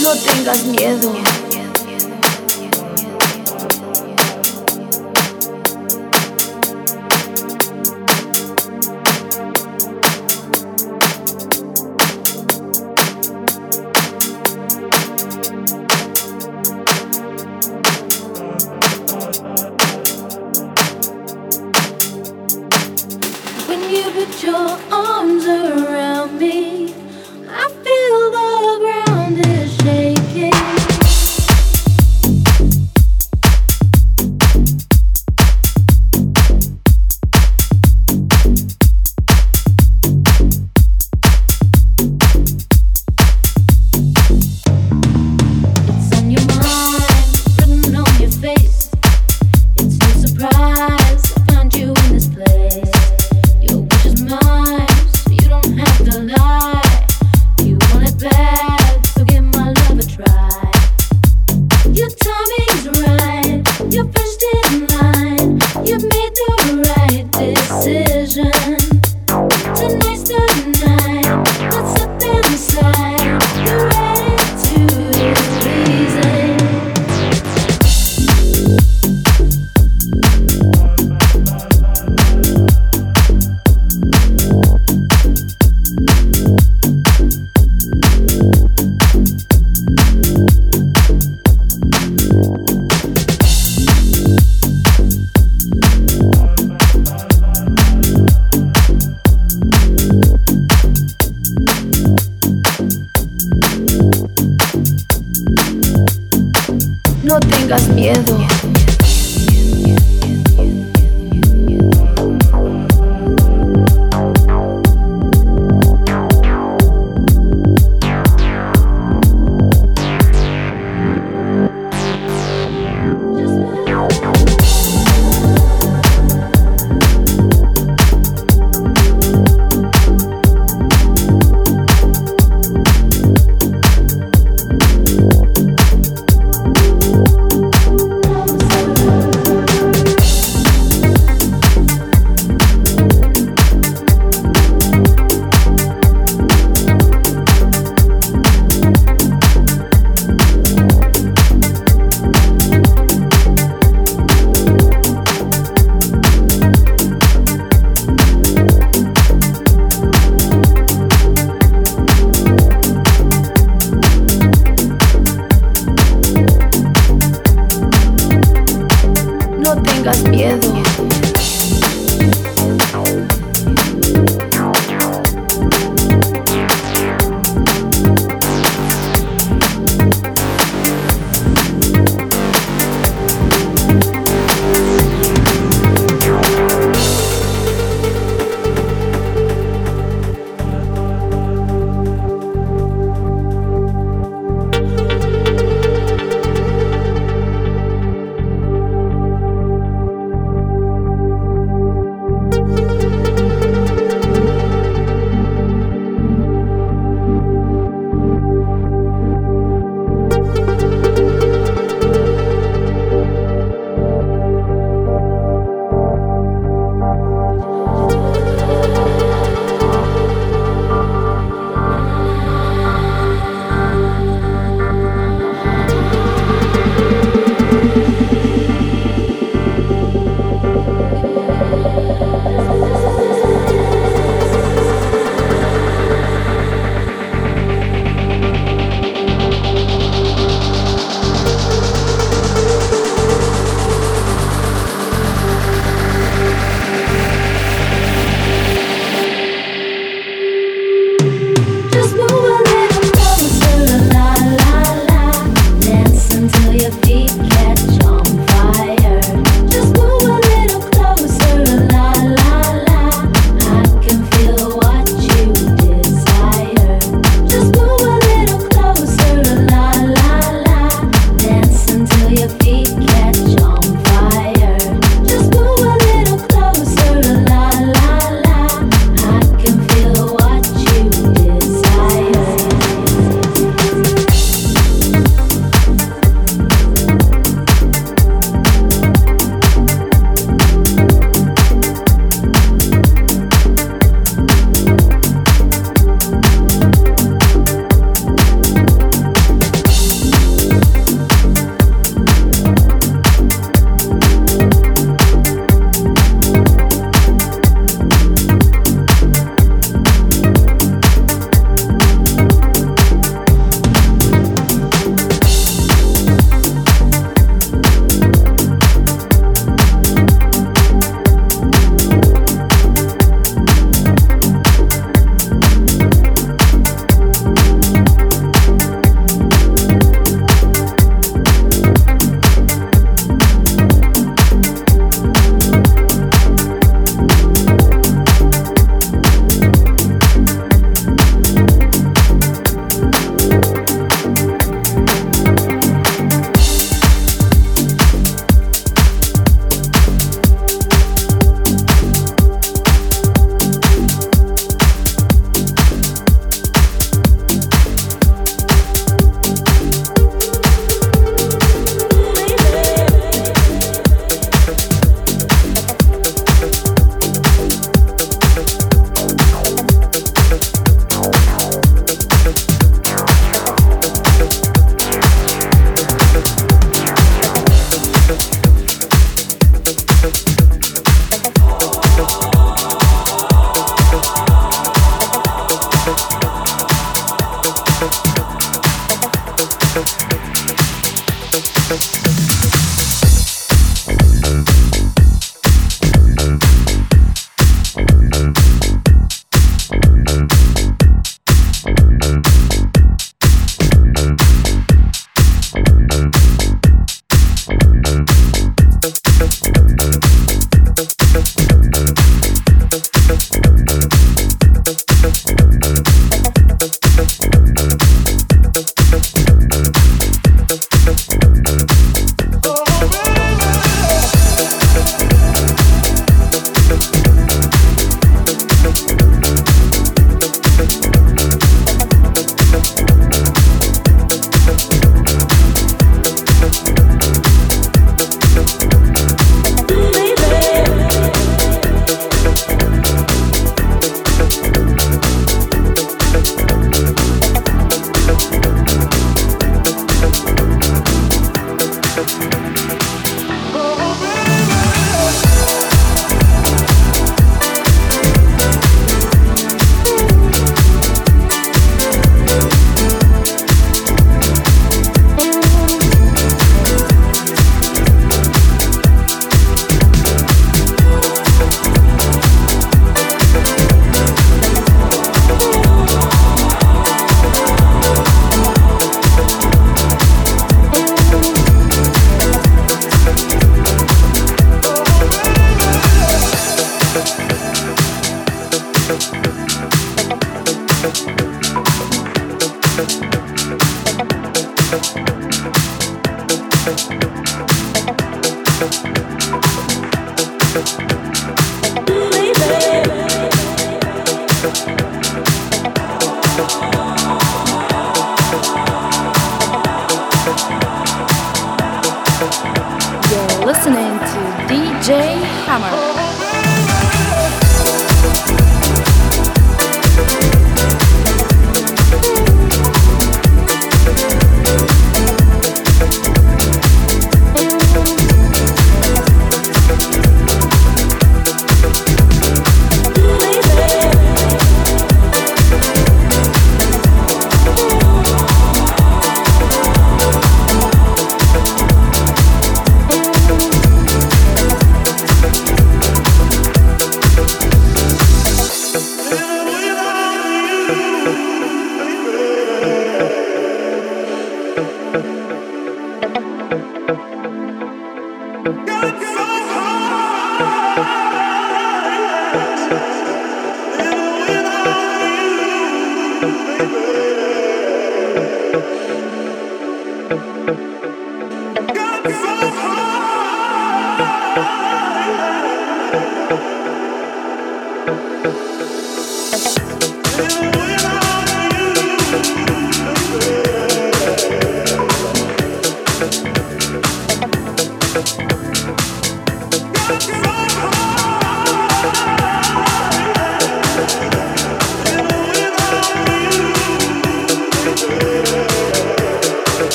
No tengas miedo. When you put your arms around me, I feel the ground is shaking. No tengas miedo.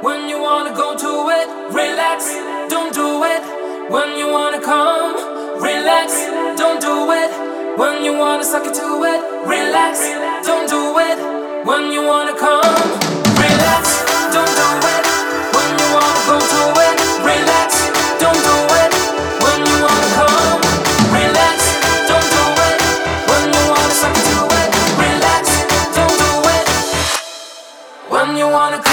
When you wanna go to it, relax, don't do it. When you wanna come, relax, don't do it. When you wanna suck it to it, relax, don't do it. When you wanna come, relax, don't do it. When you wanna go to it, relax, don't do it. When you wanna come, relax, don't do it. When you wanna suck it to it, relax, don't do it. When you wanna come.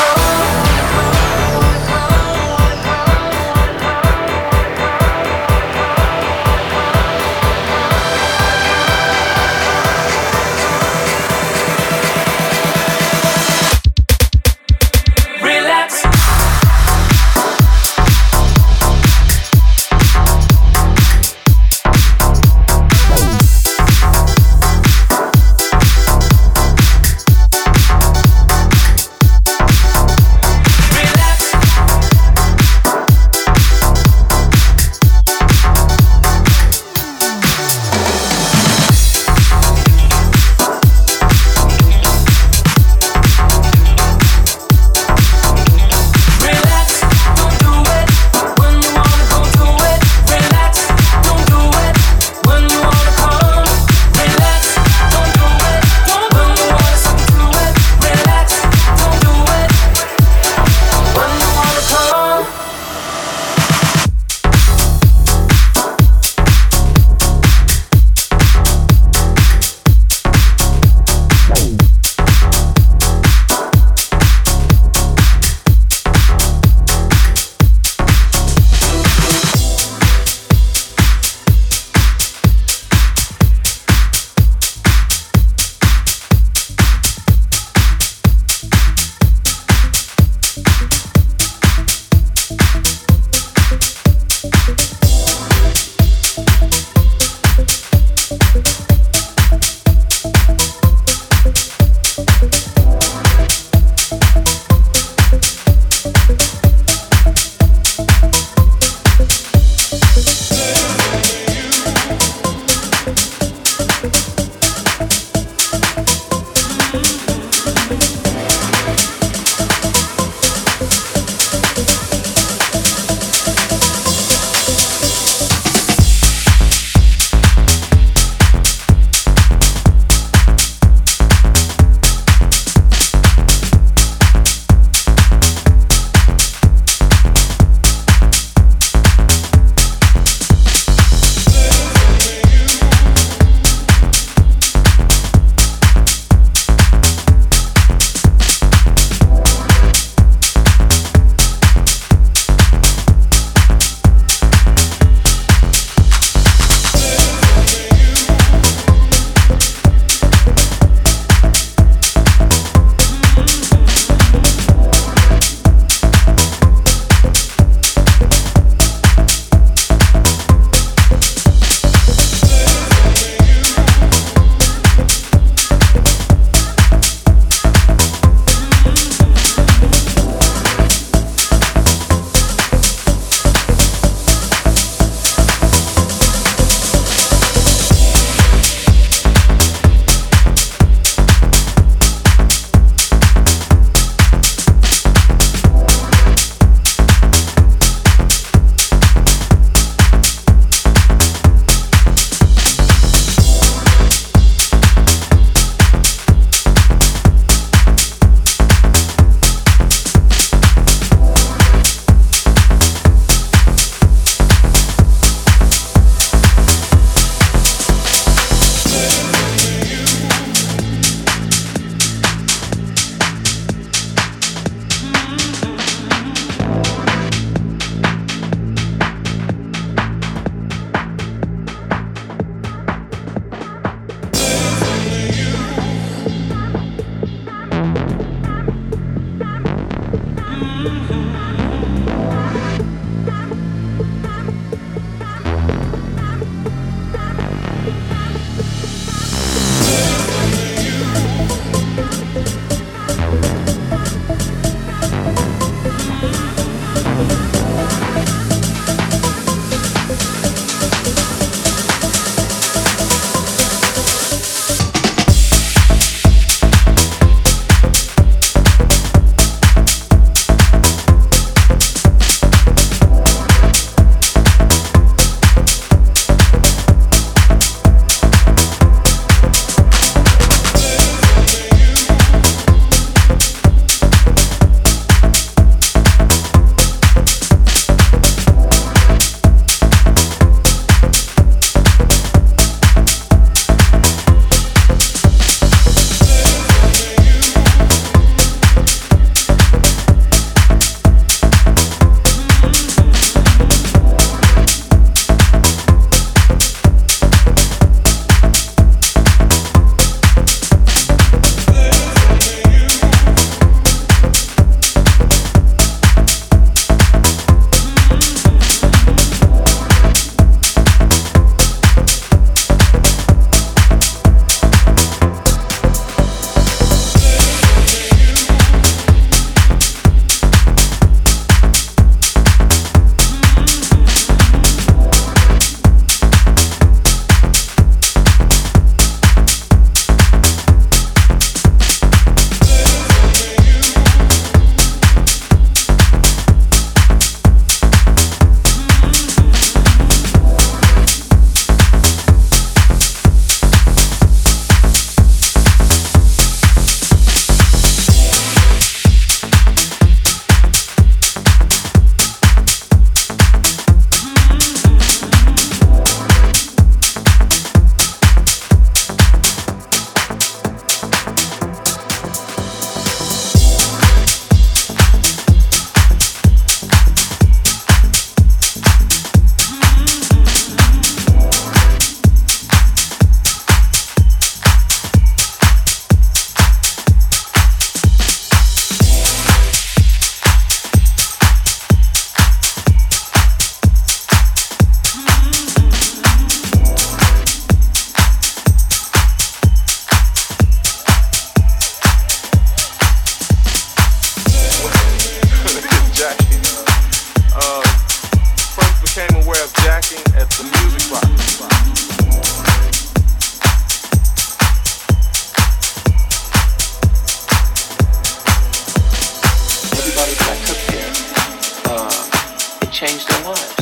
changed their lives.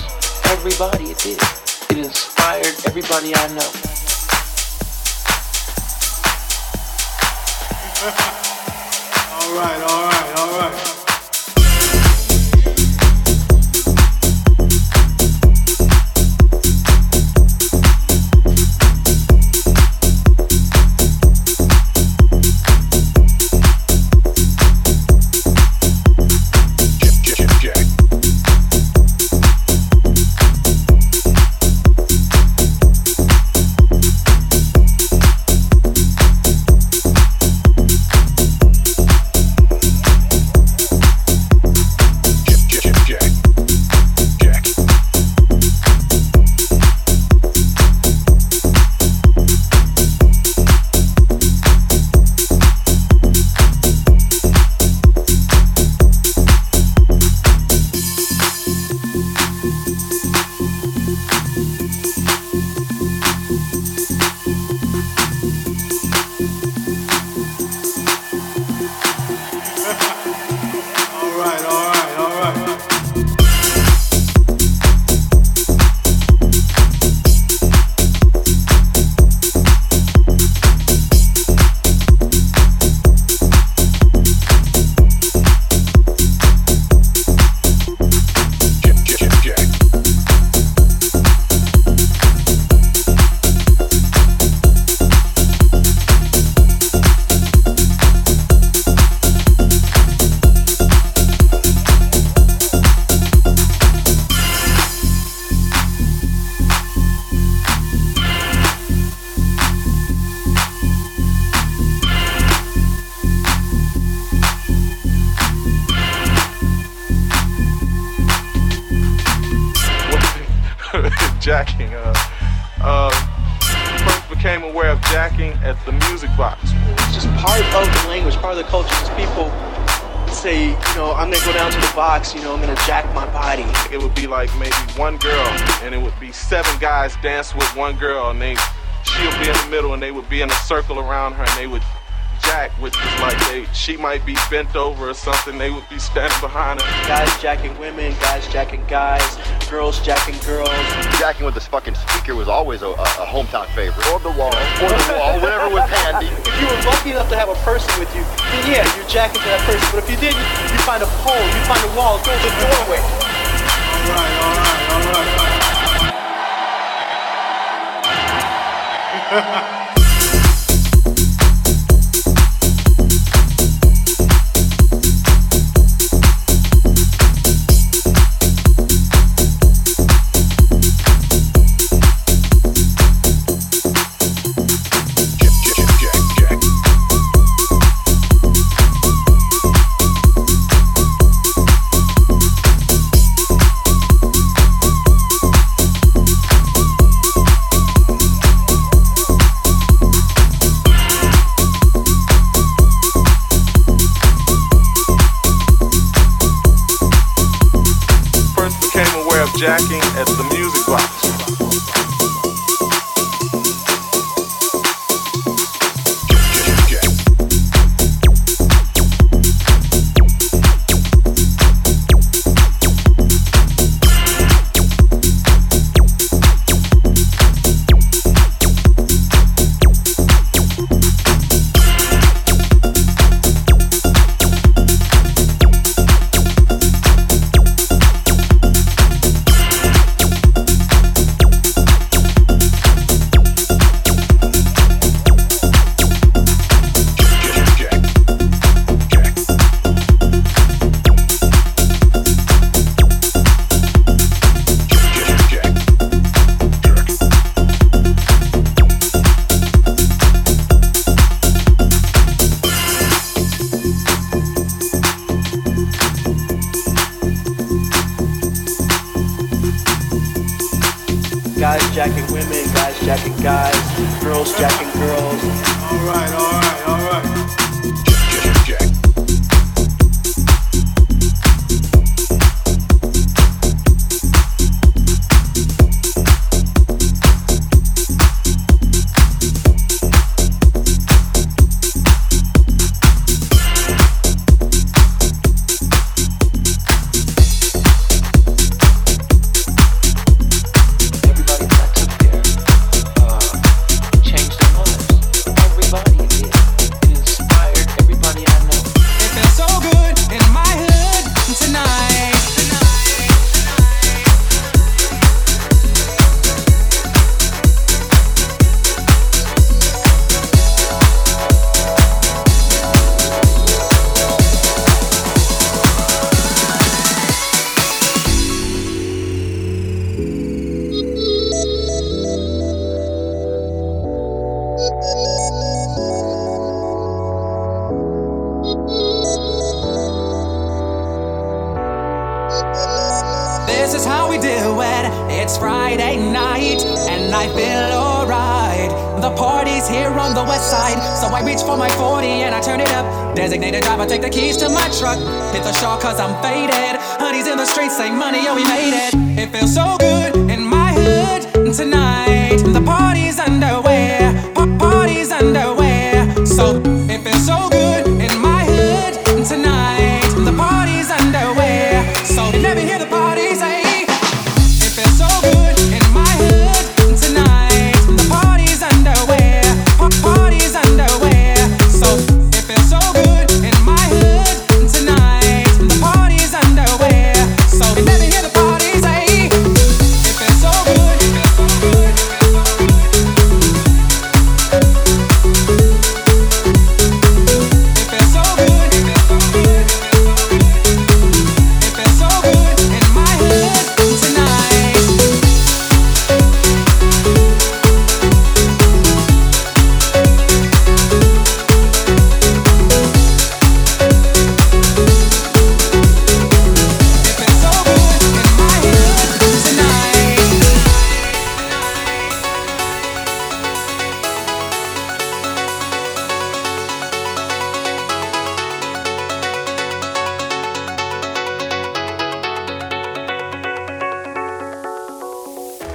Everybody it did. It inspired everybody I know. All right. Jacking. First became aware of jacking at the music box. It's just part of the language, part of the culture. Just people say, I'm gonna go down to the box, I'm gonna jack my body. It would be like maybe one girl, and it would be seven guys dancing with one girl, and she'll be in the middle, and they would be in a circle around her, and they would jack, which is like she might be bent over or something, they would be standing behind her. Guys jacking women, guys jacking guys, girls jacking girls. Jacking with this fucking speaker was always a hometown favorite. Or the wall, whatever was handy. If you were lucky enough to have a person with you, then yeah, you're jacking to that person. But if you didn't, you find a pole, you find a wall, go to the doorway. All right. Jacking at the music box. Guys jacking women, guys jacking guys, girls jacking girls. All right. This is how we do it. It's Friday night and I feel alright. The party's here on the west side, so I reach for my 40 and I turn it up. Designated driver, take the keys to my truck. Hit the shawl cause I'm faded. Honey's in the streets, say money, oh we made it. It feels so good in my hood tonight. The party's underway, party's underway. So it feels so good in my hood tonight. The party's underway, so you never hear the party say.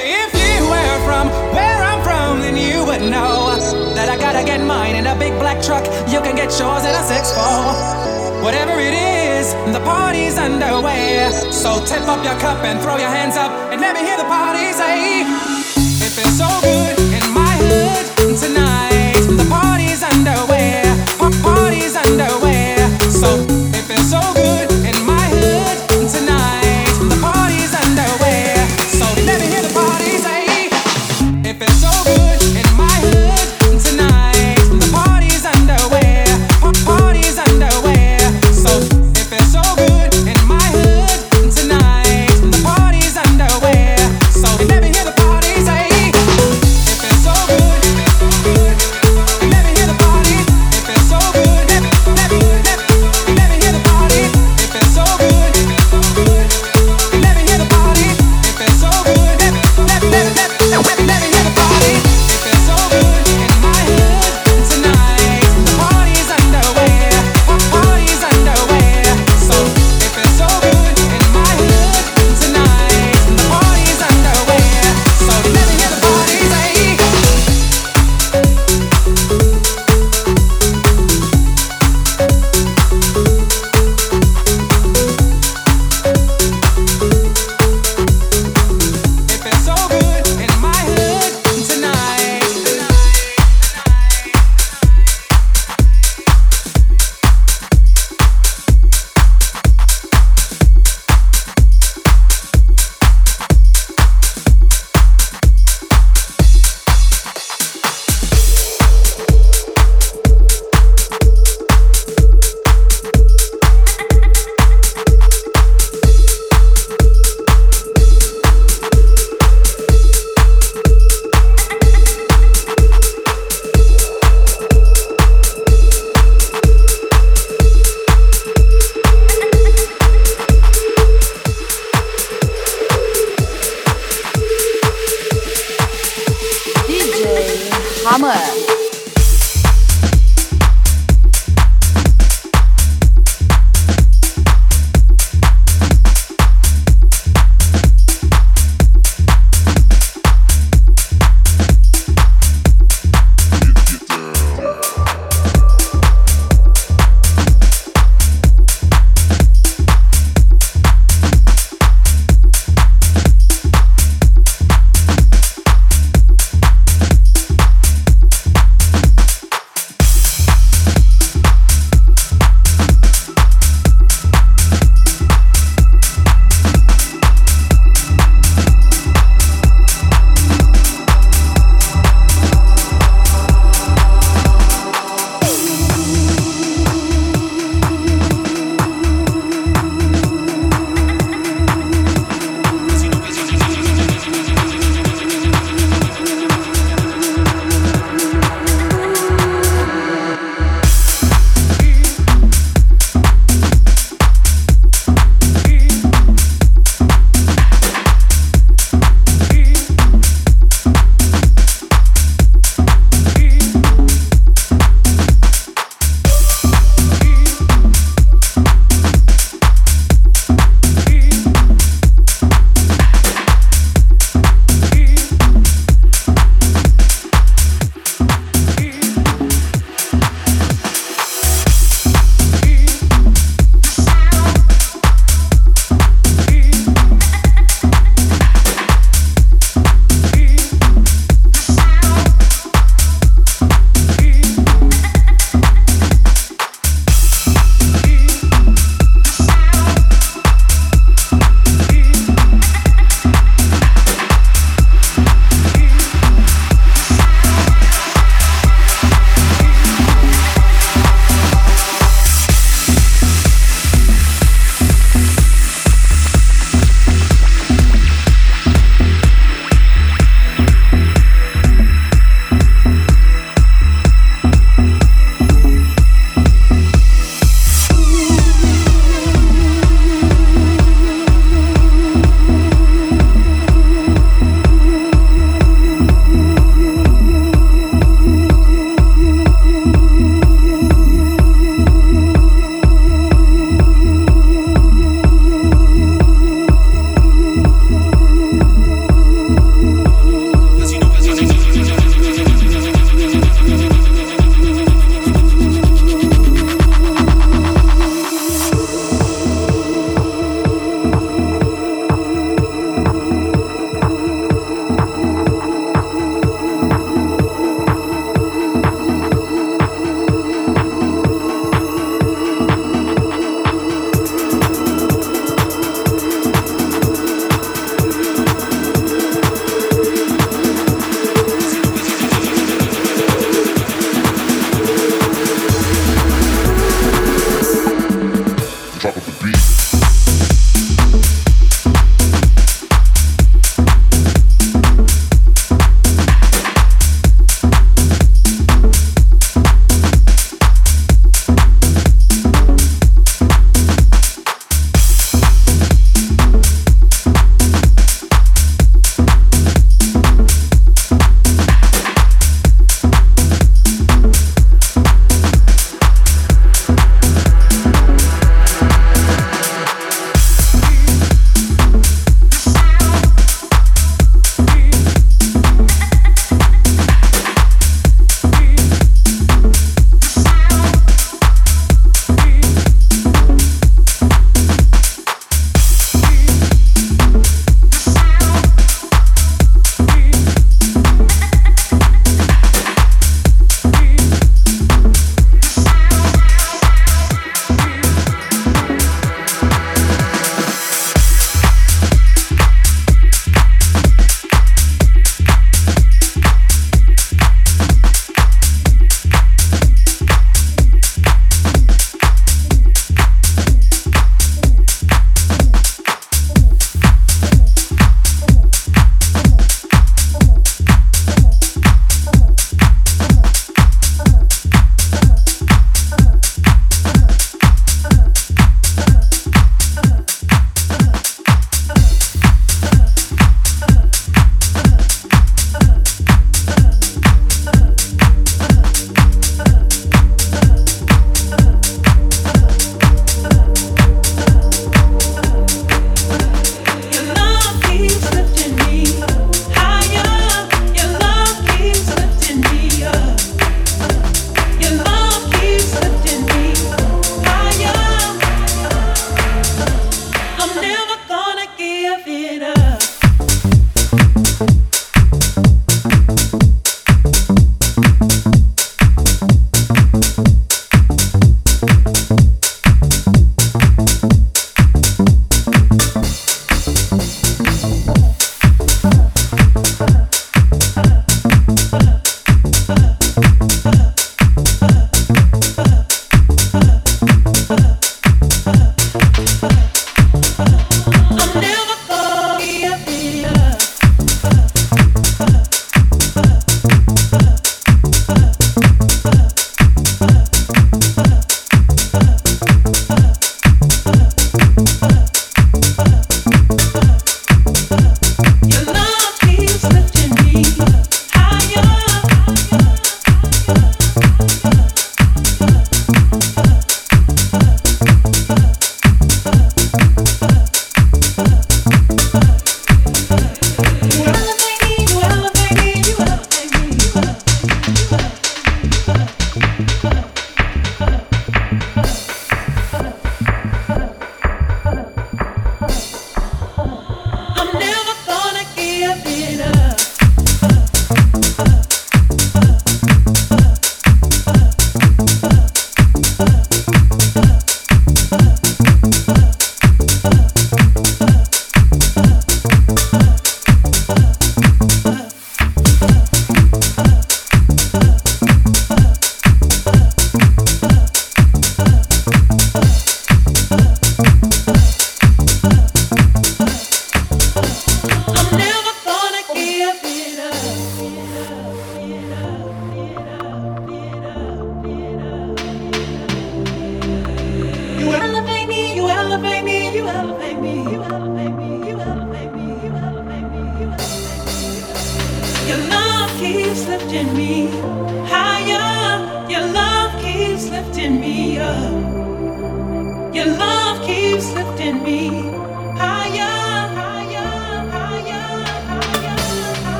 If you were from where I'm from, then you would know that I gotta get mine in a big black truck. You can get yours in a 6-4. Whatever it is, the party's underway. So tip up your cup and throw your hands up and let me hear the party say. It feels so good in my hood tonight. The party's underway. Party's underway. So it feels so good in my hood tonight. It feels so good.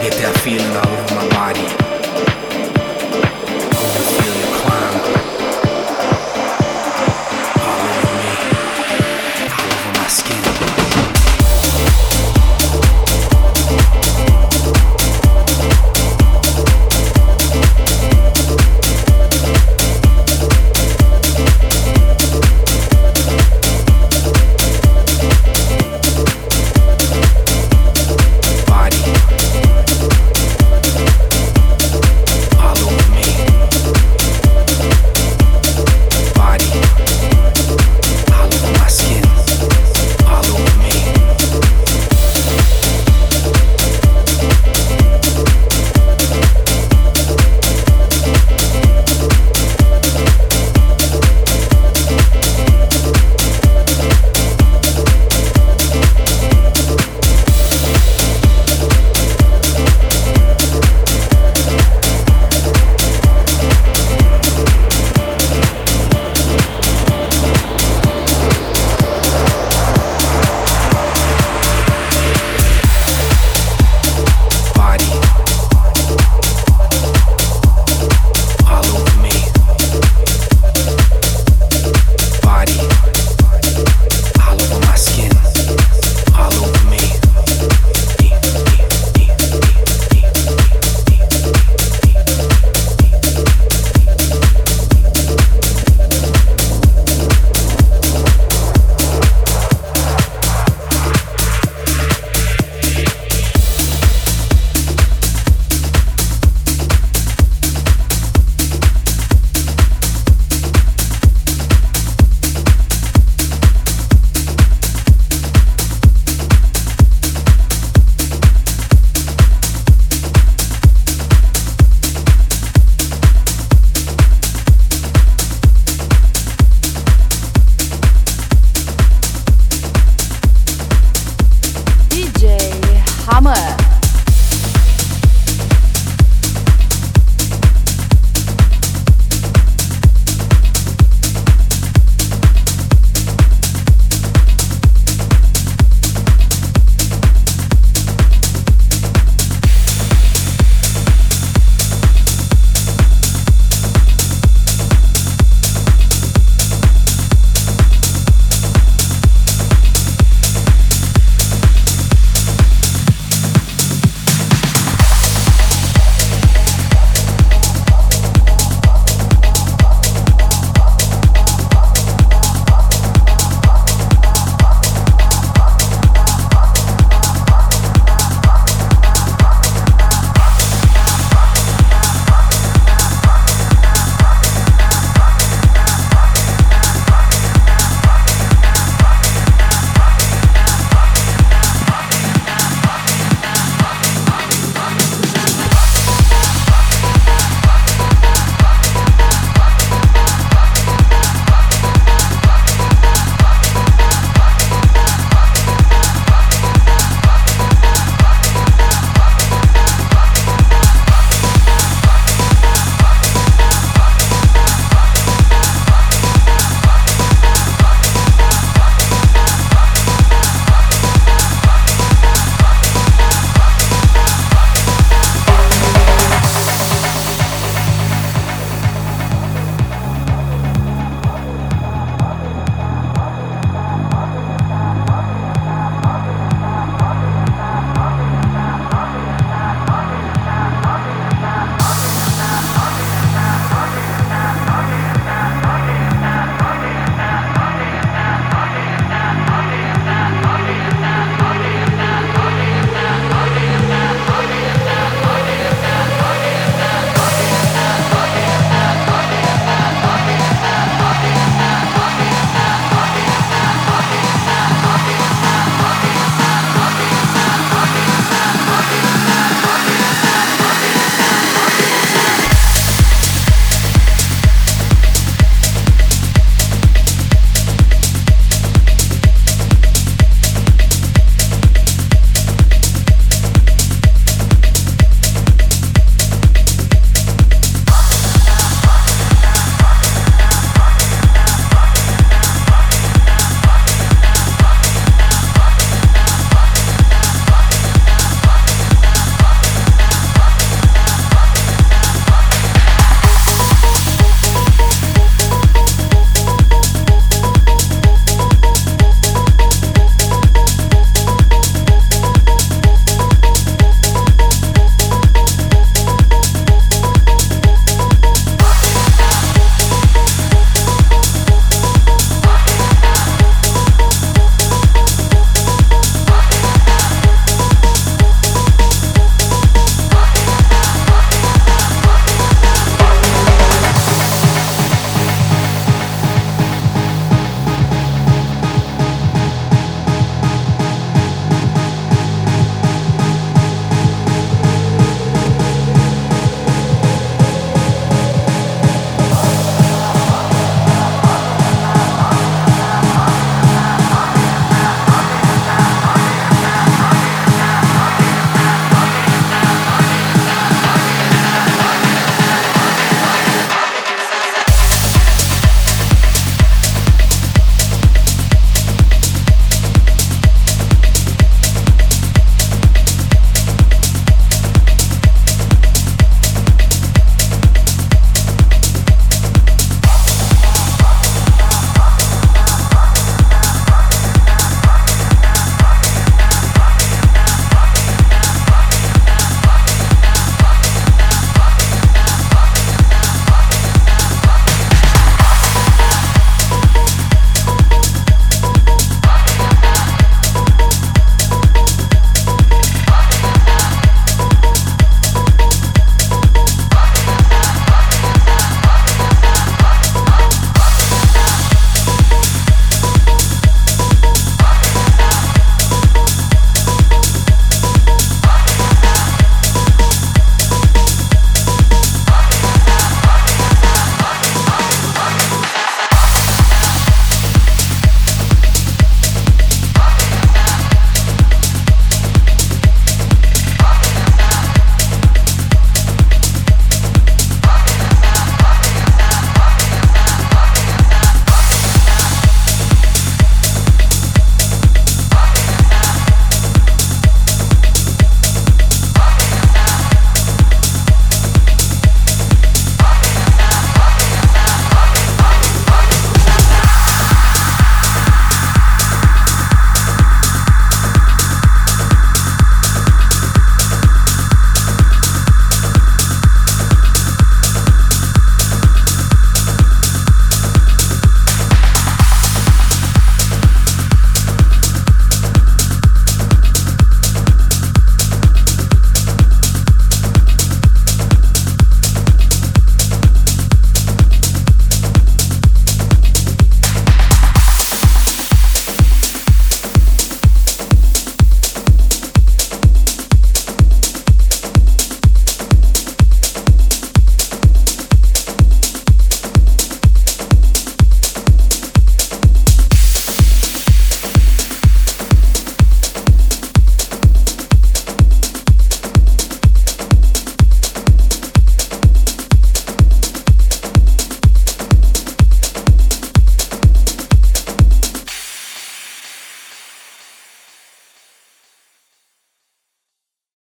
get that feeling out of my body.